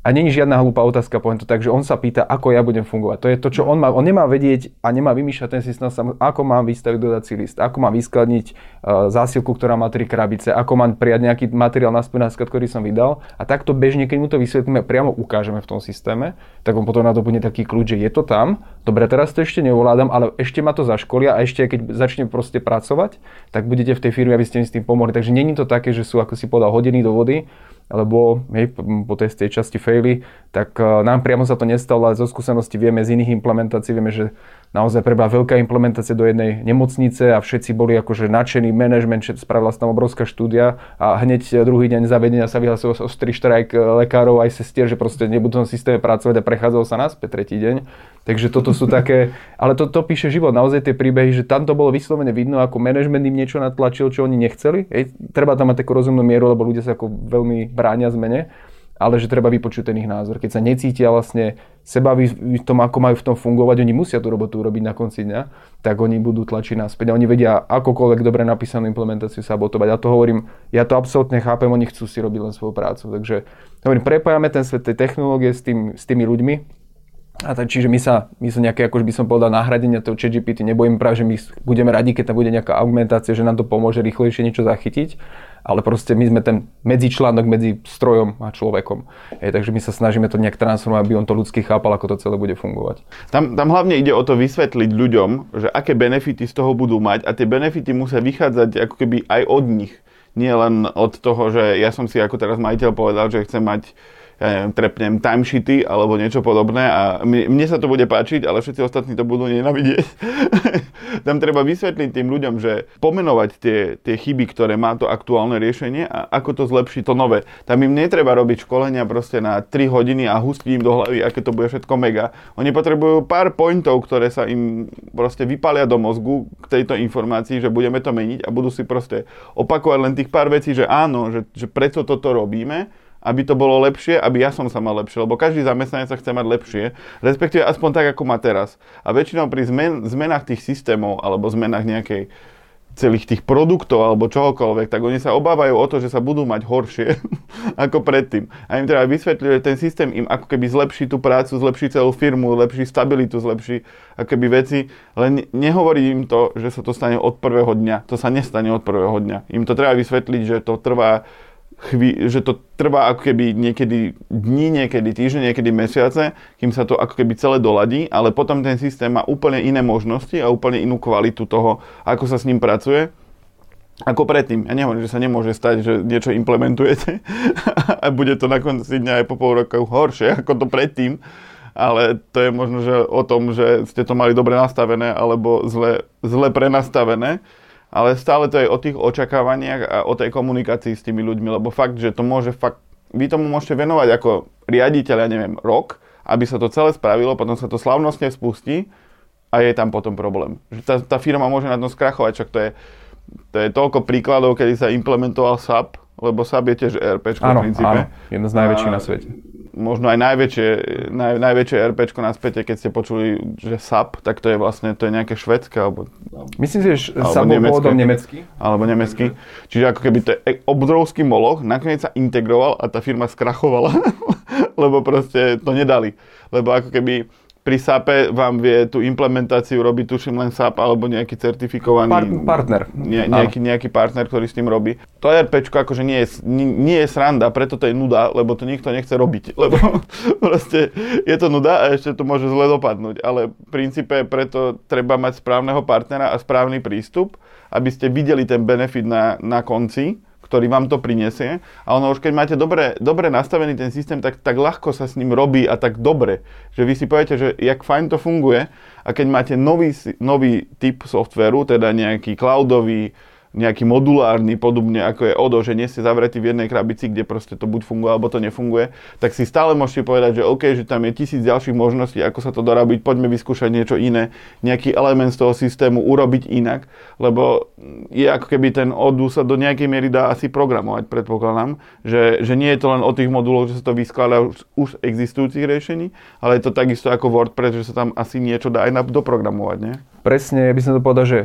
A není žiadna hlúpa otázka, poviem to tak, že on sa pýta, ako ja budem fungovať. To je to, čo on má. On nemá vedieť a nemá vymýšľať ten systém sám, ako mám vystaviť dodací list, ako mám vyskladniť zásielku, ktorá má 3 krabice, ako mám prijať nejaký materiál na sklad, ktorý som vydal. A takto bežne, keď mu to vysvetlíme, priamo ukážeme v tom systéme, tak on potom nadobudne taký kľúč, že je to tam. Dobre, teraz to ešte neovládam, ale ešte ma to zaškolia a ešte keď začnem proste pracovať, tak budete v tej firme, aby ste mi s tým pomohli. Takže není to také, že sú, ako si povedal, hodení do vody, alebo po tej časti faily, tak nám priamo sa to nestalo, ale zo skúsenosti vieme z iných implementácií, vieme, že naozaj prebehla veľká implementácia do jednej nemocnice a všetci boli akože nadšení, management spravila sa tam obrovská štúdia a hneď druhý deň zavedenia sa vyhlasil ostrý štrajk lekárov aj sestier, že proste nebudú v tom systéme pracovať a prechádzalo sa naspäť tretí deň. Takže toto sú také, ale to píše život, naozaj tie príbehy, že tam to bolo vyslovene vidno, ako management im niečo natlačil, čo oni nechceli. Treba tam mať takú rozumnú mieru, lebo ľudia sa ako veľmi bránia zmene, ale že treba vypočuť ten ich názor. Keď sa necítia vlastne seba v tom, ako majú v tom fungovať, oni musia tú robotu urobiť na konci dňa, tak oni budú tlačiť naspäť. Oni vedia akokoľvek dobre napísanú implementáciu sabotovať. Ja to hovorím, ja to absolútne chápem, oni chcú si robiť len svoju prácu. Takže hovorím, prepájame ten svet tej technológie s tými ľuďmi. A tak, čiže my sa nejaké, akože by som povedal, nahradenia toho ChatGPT nebojím, práve že my budeme radi, keď tam bude nejaká augmentácia, že nám to pomôže rýchlejšie niečo zachytiť, ale proste my sme ten medzičlánok medzi strojom a človekom. Takže my sa snažíme to nejak transformovať, aby on to ľudský chápal, ako to celé bude fungovať. Tam hlavne ide o to vysvetliť ľuďom, že aké benefity z toho budú mať a tie benefity musia vychádzať ako keby aj od nich. Nie len od toho, že ja som si ako teraz majiteľ povedal, že chcem mať trepnem timesheety alebo niečo podobné a mne sa to bude páčiť, ale všetci ostatní to budú nenávidieť. Tam treba vysvetliť tým ľuďom, že pomenovať tie chyby, ktoré má to aktuálne riešenie a ako to zlepší to nové. Tam im netreba robiť školenia proste na 3 hodiny a hustiť im do hlavy, aké to bude všetko mega. Oni potrebujú pár pointov, ktoré sa im proste vypalia do mozgu k tejto informácii, že budeme to meniť a budú si proste opakovať len tých pár vecí, že áno, že preto toto robíme, aby to bolo lepšie, aby ja som sa mal lepšie, lebo každý zamestnanec sa chce mať lepšie, respektíve aspoň tak, ako má teraz. A väčšinou pri zmenách tých systémov alebo zmenách nejakej celých tých produktov alebo čohokoľvek, tak oni sa obávajú o to, že sa budú mať horšie ako predtým. A im teda vysvetľuje, že ten systém im ako keby zlepší tú prácu, zlepší celú firmu, zlepší stabilitu, zlepší ako keby veci, len nehovorí im to, že sa to stane od prvého dňa. To sa nestane od prvého dňa. Im to treba vysvetliť, že to trvá ako keby niekedy dni, niekedy týždne, niekedy mesiace, kým sa to ako keby celé doladí, ale potom ten systém má úplne iné možnosti a úplne inú kvalitu toho, ako sa s ním pracuje, ako predtým. Ja nehovorím, že sa nemôže stať, že niečo implementujete a bude to na konci dňa aj po pol roku horšie, ako to predtým, ale to je možno že o tom, že ste to mali dobre nastavené alebo zle prenastavené. Ale stále to je o tých očakávaniach a o tej komunikácii s tými ľuďmi, lebo fakt, že to môže fakt, vy tomu môžete venovať ako riaditeľ, ja neviem, rok, aby sa to celé spravilo, potom sa to slavnostne spustí a je tam potom problém. Že tá firma môže na tom skrachovať, však to je toľko príkladov, kedy sa implementoval SAP, lebo SAP je tiež ERPčko v princípe. Áno, jedno z najväčších na svete. Možno aj najväčšie ERPčko na svete, keď ste počuli, že SAP, tak to je vlastne, to je nejaké švédske, alebo... Myslím si, že SAP bol pôvodom nemecký. Alebo nemecký. Čiže ako keby to je obrovský moloch, nakoniec sa integroval a tá firma skrachovala, lebo proste to nedali. Lebo ako keby pri SAPe vám vie tú implementáciu robiť, tuším len SAP, alebo nejaký certifikovaný... partner. Nejaký partner, ktorý s tým robí. To ERPčko akože nie je sranda, preto to je nuda, lebo to nikto nechce robiť, lebo proste je to nuda a ešte to môže zle dopadnúť, ale v princípe preto treba mať správneho partnera a správny prístup, aby ste videli ten benefit na konci, ktorý vám to prinesie, a ono už keď máte dobre nastavený ten systém, tak ľahko sa s ním robí a tak dobre, že vy si poviete, že jak fajn to funguje, a keď máte nový typ softvéru, teda nejaký cloudový, nejaký modulárny, podobne ako je Odoo, že nie ste zavretí v jednej krabici, kde proste to buď funguje, alebo to nefunguje, tak si stále môžete povedať, že OK, že tam je 1000 ďalších možností, ako sa to dorabiť, poďme vyskúšať niečo iné, nejaký element z toho systému urobiť inak, lebo je ako keby ten Odoo sa do nejakej miery dá asi programovať, predpokladám, že nie je to len o tých moduloch, že sa to vyskladá už z existujúcich riešení, ale je to takisto ako WordPress, že sa tam asi niečo dá aj doprogramovať, nie? Presne, by som to povedal, že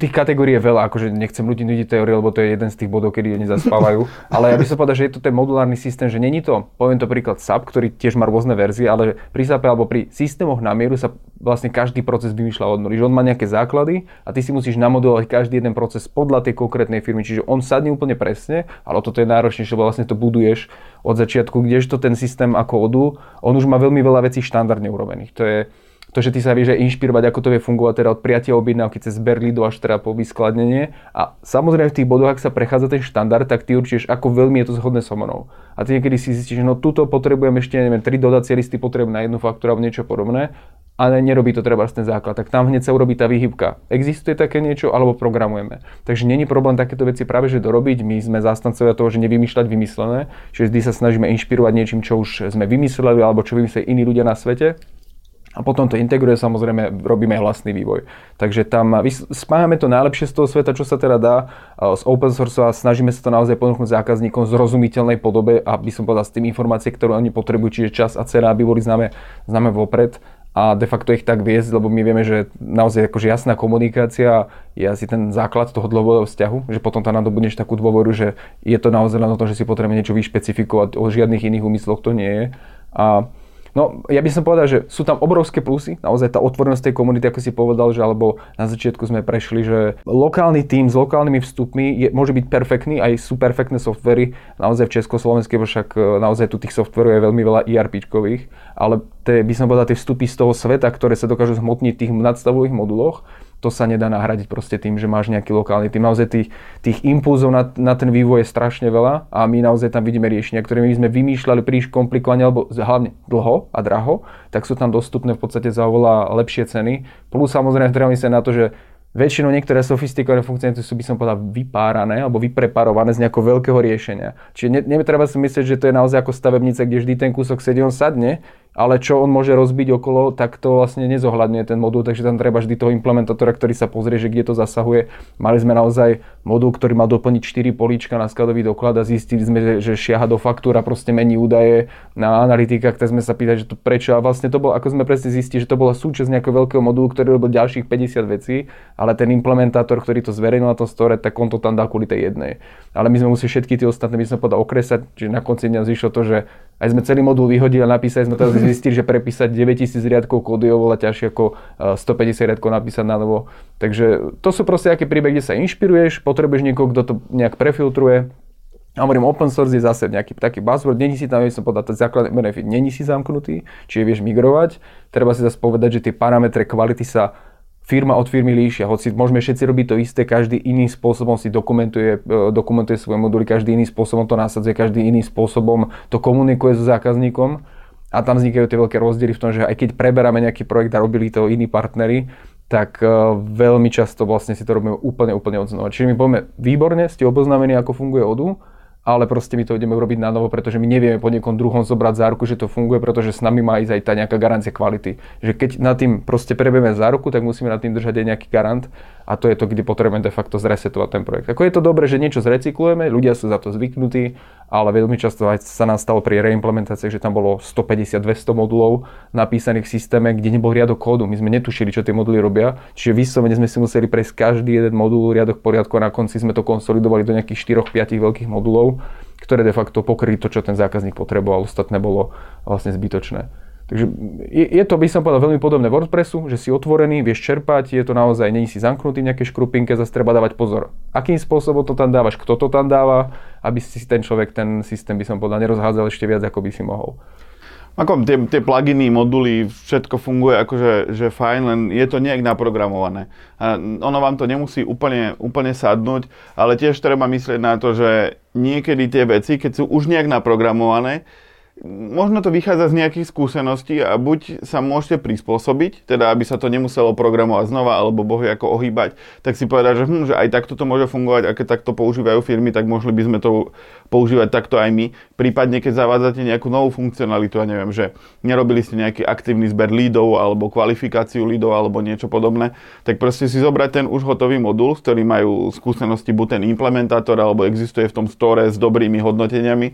tých kategórií je veľa, akože nechcem ľudí nudiť teórie, lebo to je jeden z tých bodov, kedy oni zaspávajú, ale ja by som povedal, že je to ten modulárny systém, že není to, poviem to príklad SAP, ktorý tiež má rôzne verzie, ale pri SAP alebo pri systémoch na mieru sa vlastne každý proces vymýšľa od nuly, že on má nejaké základy a ty si musíš namodulovať každý jeden proces podľa tej konkrétnej firmy, čiže on sadne úplne presne, ale toto je náročnejšie, lebo vlastne to buduješ od začiatku, kdežto ten systém ako Odoo, on už má veľmi veľa vecí štandardne urobených. To, že ty sa vieš aj inšpirovať, ako to vie fungovať teda od prijatia objednávky cez Berlidu až teda po vyskladnenie. A samozrejme v tých bodoch, ak sa prechádza ten štandard, tak ty určíš, ako veľmi je to zhodné so mnou. A ty niekedy si zistíš, že no tuto potrebujem ešte, neviem, 3 dodacie listy potrebujem na jednu faktúru alebo niečo podobné, ale nerobí to treba ten základ. Tak tam hneď sa urobí tá výhybka. Existuje také niečo alebo programujeme. Takže není problém takéto veci práve že dorobiť. My sme zástancovia toho, že nevymýšľať vymyslené, že vždy sa snažíme inšpirovať niečím, čo už sme vymysleli alebo čo vymysleli iní ľudia na svete. A potom to integruje, samozrejme, robíme vlastný vývoj. Takže tam spájame to najlepšie z toho sveta, čo sa teda dá z open source a snažíme sa to naozaj ponúknuť zákazníkom v zrozumiteľnej podobe, aby som povedal s tým informácie, ktorú oni potrebujú, čiže čas a cena, aby boli známe vopred a de facto ich tak viesť, lebo my vieme, že naozaj akože jasná komunikácia je asi ten základ toho dlhodobého vzťahu, že potom tam nadobudneš takú dôveru, že je to naozaj len o tom, že si potrebujeme niečo vyšpecifikovať, o žiadnych iných úmysloch to nie je. No, ja by som povedal, že sú tam obrovské plusy, naozaj tá otvorenosť tej komunity, ako si povedal, že alebo na začiatku sme prešli, že lokálny tím s lokálnymi vstupmi môže byť perfektný, aj sú perfektné softvery, naozaj v Československej, však naozaj tu tých softverov je veľmi veľa ERPčkových, ale by som povedal tie vstupy z toho sveta, ktoré sa dokážu zhmotniť v tých nadstavových moduloch, to sa nedá nahradiť proste tým, že máš nejaký lokálny tým. Naozaj tých impulzov na ten vývoj je strašne veľa a my naozaj tam vidíme riešenia, ktoré my sme vymýšľali príliš komplikovane, alebo hlavne dlho a draho, tak sú tam dostupné v podstate za oveľa lepšie ceny. Plus samozrejme treba myslieť na to, že väčšinou niektoré sofistikované funkcionality sú, by som povedal, vypárané alebo vypreparované z nejakého veľkého riešenia. Čiže netreba si myslieť, že to je naozaj ako stavebnica, kde vždy ten kúsok sedí, on sadne. ale čo on môže rozbiť okolo, tak to vlastne nezohľadňuje ten modul, takže tam treba vždy toho implementátora, ktorý sa pozrie, že kde to zasahuje. Mali sme naozaj modul, ktorý mal doplniť 4 políčka na skladový doklad a zistili sme, že šiaha do faktúr a proste mení údaje na analytikách, tak sme sa pýtali, že to prečo a vlastne to bolo, ako sme presne zistili, že to bola súčasť nejakého veľkého modulu, ktorý robil ďalších 50 vecí, ale ten implementátor, ktorý to zverejnil na tom store, tak on to tam dal kvôli tej jednej. Ale my sme museli všetky tie ostatné, my sme podali okresať, čiže na konci dňa zišlo to, že aj sme celý modul vyhodili a napísali sme teraz zistili, že prepísať 9000 riadkov kódu je oveľa ťažšie ako 150 riadkov napísať na novo. Takže to sú proste aké príbehy, kde sa inšpiruješ, potrebuješ niekoho, kto to nejak prefiltruje. A hovorím, open source je zase nejaký taký buzzword, neni si tam, ja som povedal, ten základný benefit, neni si zamknutý, čiže vieš migrovať. Treba si zase povedať, že tie parametre kvality sa firma od firmy líšia, hoci môžeme všetci robiť to isté, každý iným spôsobom si dokumentuje svoje moduly, každý iným spôsobom to nasadzuje, každý iným spôsobom to komunikuje so zákazníkom. A tam vznikajú tie veľké rozdiely v tom, že aj keď preberáme nejaký projekt a robili to iní partneri, tak veľmi často vlastne si to robíme úplne od znova. Čiže my povieme, výborne, ste oboznámení, ako funguje Odoo, ale proste my to ideme urobiť na novo, pretože my nevieme po niekom druhom zobrať záruku, že to funguje, pretože s nami má ísť aj tá nejaká garancia kvality. Že keď nad tým proste prebieme záruku, tak musíme nad tým držať aj nejaký garant a to je to, kde potrebujeme de facto zresetovať ten projekt. Ako je to dobré, že niečo zrecyklujeme, ľudia sú za to zvyknutí, ale veľmi často aj sa nám stalo pri reimplementáciách, že tam bolo 150-200 modulov napísaných v systéme, kde nebol riadok kódu. My sme netušili, čo tie moduly robia, čiže vyslovene sme si museli prejsť každý jeden modul riadok po riadku a na konci sme to konsolidovali do nejakých 4-5 veľkých modulov, ktoré de facto pokryli to, čo ten zákazník potreboval, ostatné bolo vlastne zbytočné. Takže je to, by som povedal, veľmi podobné WordPressu, že si otvorený, vieš čerpať, je to naozaj, nie si zamknutý v nejakej škrupinke, zase treba dávať pozor. Akým spôsobom to tam dávaš, kto to tam dáva, aby si ten človek, ten systém, by som povedal, nerozhádzal ešte viac, ako by si mohol. Ako tie pluginy, moduly, všetko funguje akože že fajn, len je to nejak naprogramované. A ono vám to nemusí úplne sadnúť, ale tiež treba myslieť na to, že niekedy tie veci, keď sú už nejak naprogramované, možno to vychádza z nejakých skúseností a buď sa môžete prispôsobiť, teda aby sa to nemuselo programovať znova, alebo bohvie ako ohýbať, tak si povedať, že aj takto to môže fungovať a keď takto používajú firmy, tak mohli by sme to používať takto aj my. Prípadne keď zavádzate nejakú novú funkcionalitu, ja neviem, že nerobili ste nejaký aktívny zber lídov, alebo kvalifikáciu lídov, alebo niečo podobné, tak proste si zobrať ten už hotový modul, s ktorým majú skúsenosti buď ten implementátor, alebo existuje v tom store s dobrými hodnoteniami,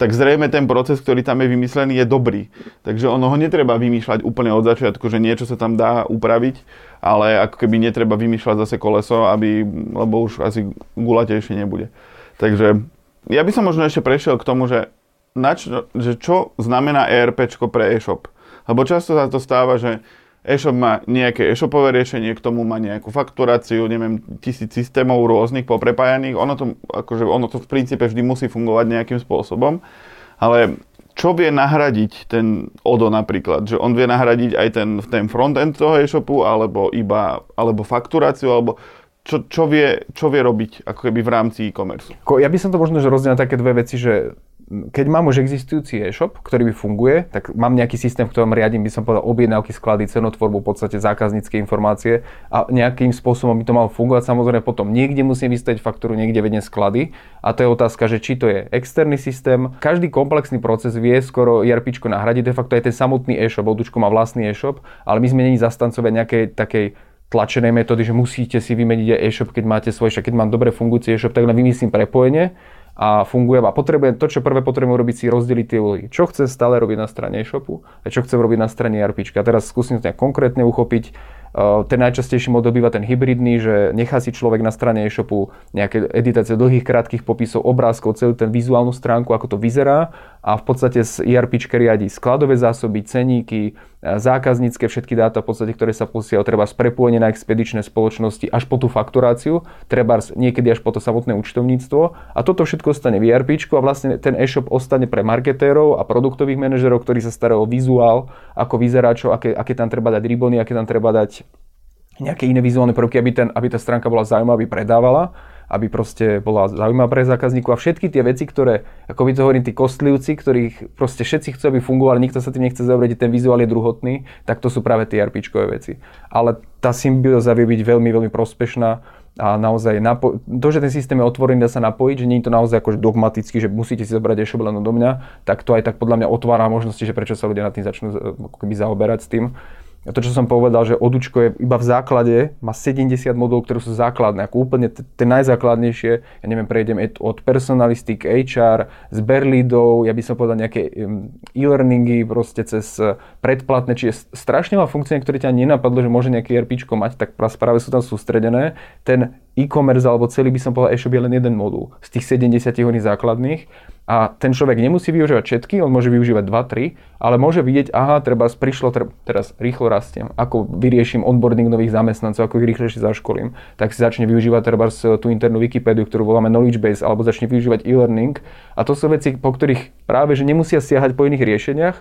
tak zrejme ten proces, ktorý tam je vymyslený, je dobrý. Takže ono ho netreba vymýšľať úplne od začiatku, že niečo sa tam dá upraviť, ale ako keby netreba vymýšľať zase koleso, lebo už asi gulatejšie nebude. Takže ja by som možno ešte prešiel k tomu, že čo znamená ERPčko pre e-shop. Lebo často sa to stáva, že e-shop má nejaké e-shopové riešenie, k tomu má nejakú fakturáciu, neviem, 1000 systémov rôznych poprepájaných. Ono to v princípe vždy musí fungovať nejakým spôsobom. Ale čo vie nahradiť ten Odoo napríklad? Že on vie nahradiť aj ten frontend toho e-shopu, alebo fakturáciu, alebo čo vie robiť ako keby v rámci e-commerce? Ja by som to možno rozdelil na také dve veci, že keď mám už existujúci e-shop, ktorý by funguje, tak mám nejaký systém, v ktorom riadím, by som povedal, objednávky, sklady, cenotvorbu, v podstate zákaznícke informácie a nejakým spôsobom by to malo fungovať. Samozrejme potom niekde musím vystaviť faktúru, niekde vedem sklady a to je otázka, že či to je externý systém. Každý komplexný proces vie skoro ERPčko nahradiť, de facto aj ten samotný e-shop, Odoočko má vlastný e-shop, ale my sme neni zastancovia nejakej takej tlačenej metódy, že musíte si vymeniť e-shop, keď máte svoj e-shop, keď mám dobre fungujúci e-shop, tak len vymyslím prepojenie a fungujem a potrebujem to, čo prvé potrebujem robiť, si rozdeliť tie úlohy. Čo chcem stále robiť na strane e-shopu a čo chcem robiť na strane ERPčka. Teraz skúsim to nejak konkrétne uchopiť. Ten najčastejší model býva ten hybridný, že nechá si človek na strane e-shopu nejaké editácie dlhých, krátkych popisov, obrázkov, celú ten vizuálnu stránku, ako to vyzerá a v podstate z ERPčka riadi skladové zásoby, ceníky, zákaznícke všetky dáta, v podstate, ktoré sa posielajú, treba sprepojenie na expedičné spoločnosti až po tú fakturáciu, treba niekedy až po to samotné účtovníctvo a toto všetko ostane v ERPčku a vlastne ten e-shop ostane pre marketérov a produktových manažerov, ktorí sa starajú o vizuál, ako vyzerá čo, aké tam treba dať ribbony, aké tam treba dať nejaké iné vizuálne prvky, aby tá stránka bola zaujímavá, aby predávala, aby proste bola zaujímavá pre zákazníkov a všetky tie veci, ktoré, ako by to hovorím, tí kostlivci, ktorých proste všetci chcú, aby fungovali, nikto sa tým nechce zaoberať, ten vizuál je druhotný, tak to sú práve tie ERPčkové veci. Ale tá symbióza vie byť veľmi prospešná A naozaj, to, že ten systém je otvorený, dá sa napojiť, že nie je to naozaj akože dogmaticky, že musíte si zobrať e-shop len do mňa, tak to aj tak podľa mňa otvára možnosti, že prečo sa ľudia nad tým začnú zaoberať s tým. A to, čo som povedal, že Odučko je iba v základe, má 70 modulov, ktoré sú základné, ako úplne tie najzákladnejšie, ja neviem, prejdem od personalisty k HR, zber leadov, ja by som povedal nejaké e-learningy, proste cez predplatné, čiže strašne má funkcie, ktoré ťa nenapadlo, že môže nejaké ERPčko mať, tak práve sú tam sústredené. Ten e-commerce alebo celý by som povedal e-shop je len jeden modul z tých 70 hodín základných. A ten človek nemusí využívať všetky, on môže využívať 2-3, ale môže vidieť, aha, treba prišlo, teraz rýchlo rastiem, ako vyrieším onboarding nových zamestnancov, ako ich rýchlejšie zaškolím, tak si začne využívať treba tú internú Wikipédiu, ktorú voláme knowledge base, alebo začne využívať e-learning. A to sú veci, po ktorých práve že nemusia siahať po iných riešeniach,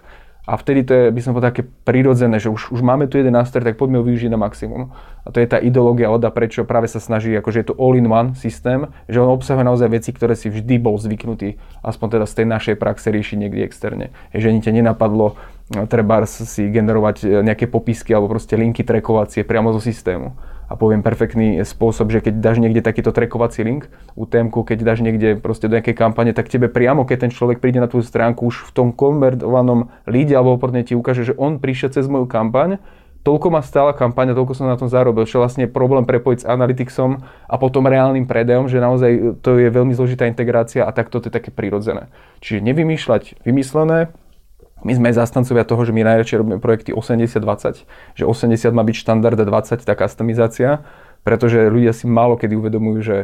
a vtedy to je, by som povedal, také prirodzené, že už máme tu jeden nástroj, tak poďme ho využiť na maximum. A to je tá ideológia Oda, prečo práve sa snaží, akože je to all-in-one systém, že on obsahuje naozaj veci, ktoré si vždy bol zvyknutý, aspoň teda z tej našej praxe riešiť niekde externe. Že ani ťa nenapadlo, treba si generovať nejaké popisky alebo proste linky trackovacie priamo zo systému. A poviem perfektný spôsob, že keď dáš niekde takýto trackovací link, UTM-ku, keď dáš niekde proste do nejakej kampane, tak tebe priamo, keď ten človek príde na tvoju stránku, už v tom konvertovanom líde alebo oporne ti ukáže, že on prišiel cez moju kampaň, toľko ma stála kampaň, toľko som na tom zarobil, čo vlastne je problém prepojiť s Analyticsom a potom reálnym predajom, že naozaj to je veľmi zložitá integrácia a takto to je také prirodzené. Čiže nevymýšľať vymyslené. My sme zastancovia toho, že my najradšej robíme projekty 80-20, že 80 má byť štandard a 20 tá customizácia, pretože ľudia si málo kedy uvedomujú, že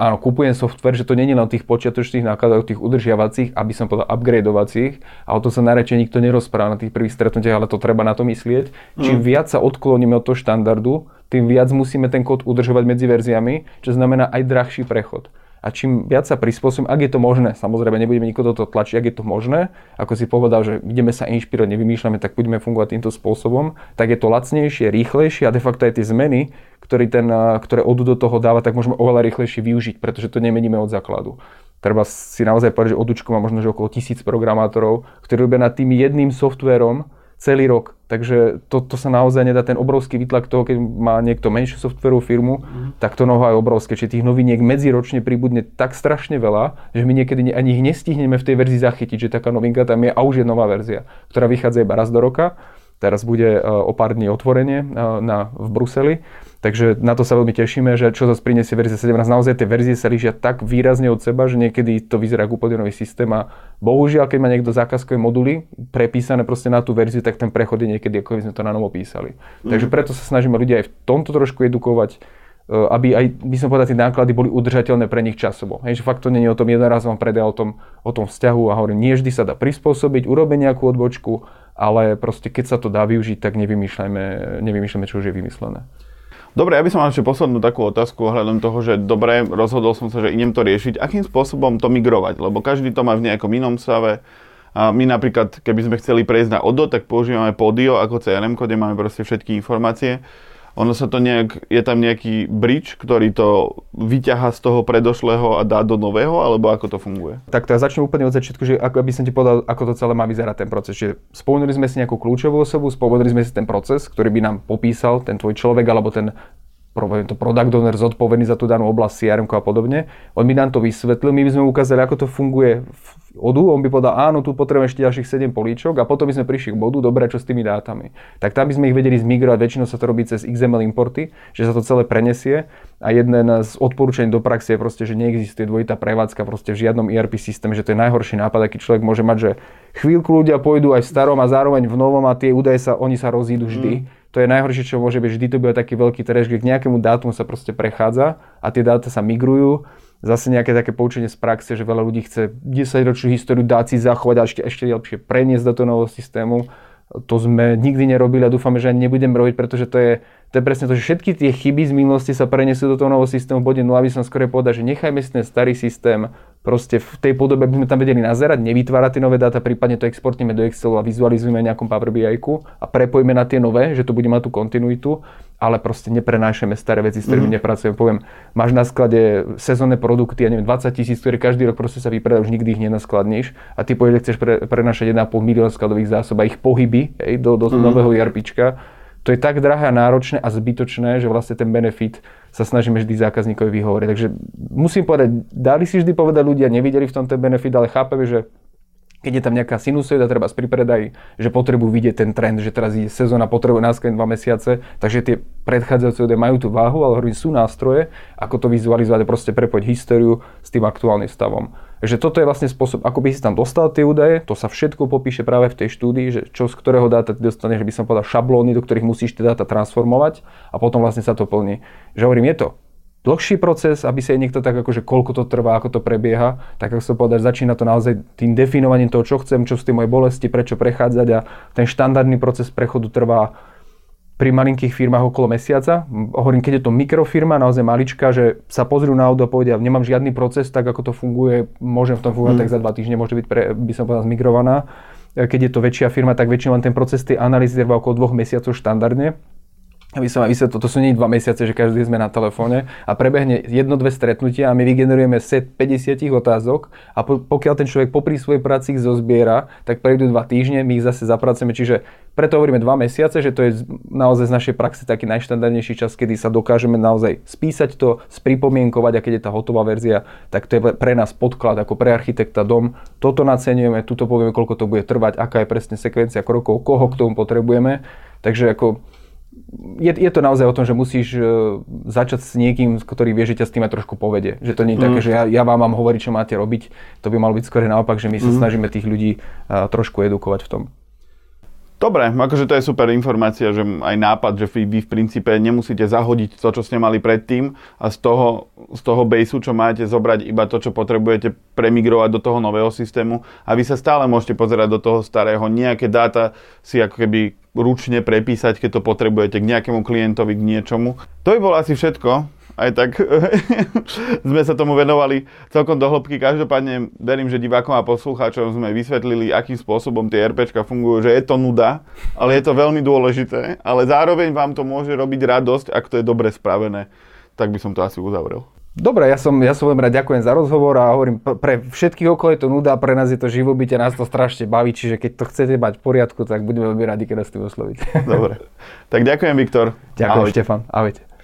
áno, kupujem software, že to nie je len tých počiatočných nákladov, tých udržiavacích, aby som povedal upgradeovacích, a o tom sa najradšej nikto nerozpráva na tých prvých stretnutiach, ale to treba na to myslieť. Čím viac sa odkloníme od toho štandardu, tým viac musíme ten kód udržovať medzi verziami, čo znamená aj drahší prechod. A čím viac sa prispôsobím, ak je to možné, samozrejme nebudeme nikoho do toho tlačiť, ak je to možné, ako si povedal, že ideme sa inšpirovať, nevymýšľame, tak budeme fungovať týmto spôsobom, tak je to lacnejšie, rýchlejšie a de facto aj tie zmeny, ktoré Odoo do toho dáva, tak môžeme oveľa rýchlejšie využiť, pretože to nemeníme od základu. Treba si naozaj povedať, že Odoočko má možno že okolo 1000 programátorov, ktorí robia nad tým jedným softvérom celý rok. Takže to sa naozaj nedá, ten obrovský výtlak toho, keď má niekto menšiu softverovú firmu, tak to know-how je obrovské. Čiže tých noviniek medziročne pribudne tak strašne veľa, že my niekedy ani ich nestihneme v tej verzii zachytiť, že taká novinka tam je a už je nová verzia, ktorá vychádza iba raz do roka. Teraz bude o pár dní otvorenie v Bruseli, takže na to sa veľmi tešíme, že čo zase priniesie verzia 17. Naozaj tie verzie sa líšia tak výrazne od seba, že niekedy to vyzerá ako úplne nový systém a bohužiaľ, keď má niekto zákazkové moduly prepísané proste na tú verziu, tak ten prechod je niekedy, ako by sme to na novo písali. Takže preto sa snažíme ľudia aj v tomto trošku edukovať, aby aj, by som povedal, tie náklady boli udržateľné pre nich časovo. Hej, že fakt to nie je o tom jeden raz vám predaj, o tom vzťahu a hovorím, nie vždy sa dá prispôsobiť, urobiť nejakú odbočku, ale proste keď sa to dá využiť, tak nevymýšľame, čo už je vymyslené. Dobre, ja by som mal ešte poslednú takú otázku ohľadom toho, že dobre, rozhodol som sa, že idem to riešiť, akým spôsobom to migrovať, lebo každý to má v nejakom inom stave. A my napríklad, keby sme chceli prejsť na Odoo, tak používame Podio ako CRM, kde máme proste všetky informácie. Ono sa to nejak, je tam nejaký bridge, ktorý to vyťahá z toho predošlého a dá do nového, alebo ako to funguje? Tak to ja začnem úplne od začiatku, že ako by som ti povedal, ako to celé má vyzerať ten proces. Čiže spomenuli sme si nejakú kľúčovú osobu, spomenuli sme si ten proces, ktorý by nám popísal ten tvoj človek, alebo ten product owner zodpovedný za tú danú oblasť CRM-ko a podobne. On by nám to vysvetlil, my by sme ukázali, ako to funguje v Odoo, on by povedal, áno, tu potrebujeme ešte ďalších 7 políčok a potom by sme prišli k bodu, dobre, čo s tými dátami. Tak tam by sme ich vedeli zmigrovať, väčšinou sa to robí cez XML importy, že sa to celé prenesie a jeden z odporúčaní do praxe je proste, že neexistuje dvojitá prevádzka proste v žiadnom ERP systéme, že to je najhorší nápad, aký človek môže mať, že chvíľku ľudia pôjdu aj v starom a zároveň v novom a tie údaje oni sa rozídu vždy. To je najhoršie, čo môže byť, vždy to bude taký veľký tereš, kde k nejakému dátumu sa proste prechádza a tie dáta sa migrujú. Zase nejaké také poučenie z praxe, že veľa ľudí chce 10-ročnú históriu dát si zachovať a ešte lepšie preniesť do toho nového systému. To sme nikdy nerobili a dúfame, že ani nebudeme robiť, pretože to je presne to, že všetky tie chyby z minulosti sa prenesú do toho nového systému v bode 0, aby som skôr povedal, že nechajme si ten starý systém proste v tej podobe, aby sme tam vedeli nazerať, nevytvárať tie nové dáta, prípadne to exportneme do Excelu a vizualizujeme nejakom Power BI-ku a prepojíme na tie nové, že to bude mať tú kontinuitu, ale proste neprenášame staré veci, s ktorými nepracujeme. Poviem, máš na sklade sezónne produkty, ja neviem, 20 000, ktoré každý rok proste sa vypredá, už nikdy ich nenaskladníš a ty povieš, že chceš prenášať 1,5 milióna skladových zásob a ich pohyby do nového ERPčka. to je tak drahé a náročné a zbytočné, že vlastne ten benefit sa snažíme vždy zákazníkovi vyhovoriť. Takže musím povedať, dali si vždy povedať ľudia, nevideli v tom ten benefit, ale chápeme, že keď je tam nejaká sinusoida, treba pri predaji, že potrebujú vidieť ten trend, že teraz ide sezóna, potrebujú následne 2 mesiace, takže tie predchádzajúce údaje majú tú váhu, ale hovorím, sú nástroje, ako to vizualizovať, proste prepojiť históriu s tým aktuálnym stavom. Takže toto je vlastne spôsob, ako by si tam dostal tie údaje, to sa všetko popíše práve v tej štúdii, že čo z ktorého dáta ty dostaneš, že by som povedal šablóny, do ktorých musíš tie dáta transformovať a potom vlastne sa to plní. Že hovorím, je to dlhší proces, aby sa niekto tak akože koľko to trvá, ako to prebieha, tak ako sa povedať, začína to naozaj tým definovaním toho, čo chcem, čo sú tie moje bolesti, prečo prechádzať a ten štandardný proces prechodu trvá pri malinkých firmách okolo mesiaca. Hovorím, keď je to mikrofirma, naozaj malička, že sa pozrú na Odoo a povedia, nemám žiadny proces, tak ako to funguje, môžem v tom fungovať, tak za 2 týždne môže byť, by som povedal, zmigrovaná. Keď je to väčšia firma, tak väčšinou ten proces tej analýzy trvá okolo 2 mesiacov štandardne. Aby som vám vysvetlil, to sú nie 2 mesiace, že každý sme na telefóne a prebehne 1-2 stretnutia a my vygenerujeme set 50 otázok a pokiaľ ten človek popri svojej práci ich zozbiera, tak prejdú 2 týždne, my ich zase zapracujeme, čiže preto hovoríme 2 mesiace, že to je naozaj z našej praxe taký najštandardnejší čas, kedy sa dokážeme naozaj spísať to, spripomienkovať a keď je tá hotová verzia, tak to je pre nás podklad, ako pre architekta dom, toto naceňujeme, tuto povieme, koľko to bude trvať, aká je presne sekvencia krokov, koho k tomu potrebujeme, takže ako je to naozaj o tom, že musíš začať s niekým, ktorý vie, že ťa s tým aj trošku povede. Že to nie je také, že ja vám mám hovoriť, čo máte robiť. To by malo byť skôr naopak, že my sa snažíme tých ľudí trošku edukovať v tom. Dobre, akože to je super informácia, že aj nápad, že vy v princípe nemusíte zahodiť to, čo ste mali predtým a z toho baseu, čo máte, zobrať iba to, čo potrebujete premigrovať do toho nového systému a vy sa stále môžete pozerať do toho starého, nejaké dáta si ako keby ručne prepísať, keď to potrebujete k nejakému klientovi, k niečomu. To by bolo asi všetko. Aj tak sme sa tomu venovali celkom do hĺbky. Každopádne verím, že divákom a poslucháčom sme vysvetlili, akým spôsobom tie RPčka fungujú, že je to nuda, ale je to veľmi dôležité, ale zároveň vám to môže robiť radosť, ak to je dobre spravené. Tak by som to asi uzavrel. Dobre, ja som veľmi rád ďakujem za rozhovor a hovorím, pre všetkých okolo je to nuda, pre nás je to živobytie, nás to strašne baví, čiže keď to chcete mať v poriadku, tak budeme veľmi radi, keď nás tým oslovíte. Dobre, tak ďakujem Viktor. Ďakujem Štefan, ahojte.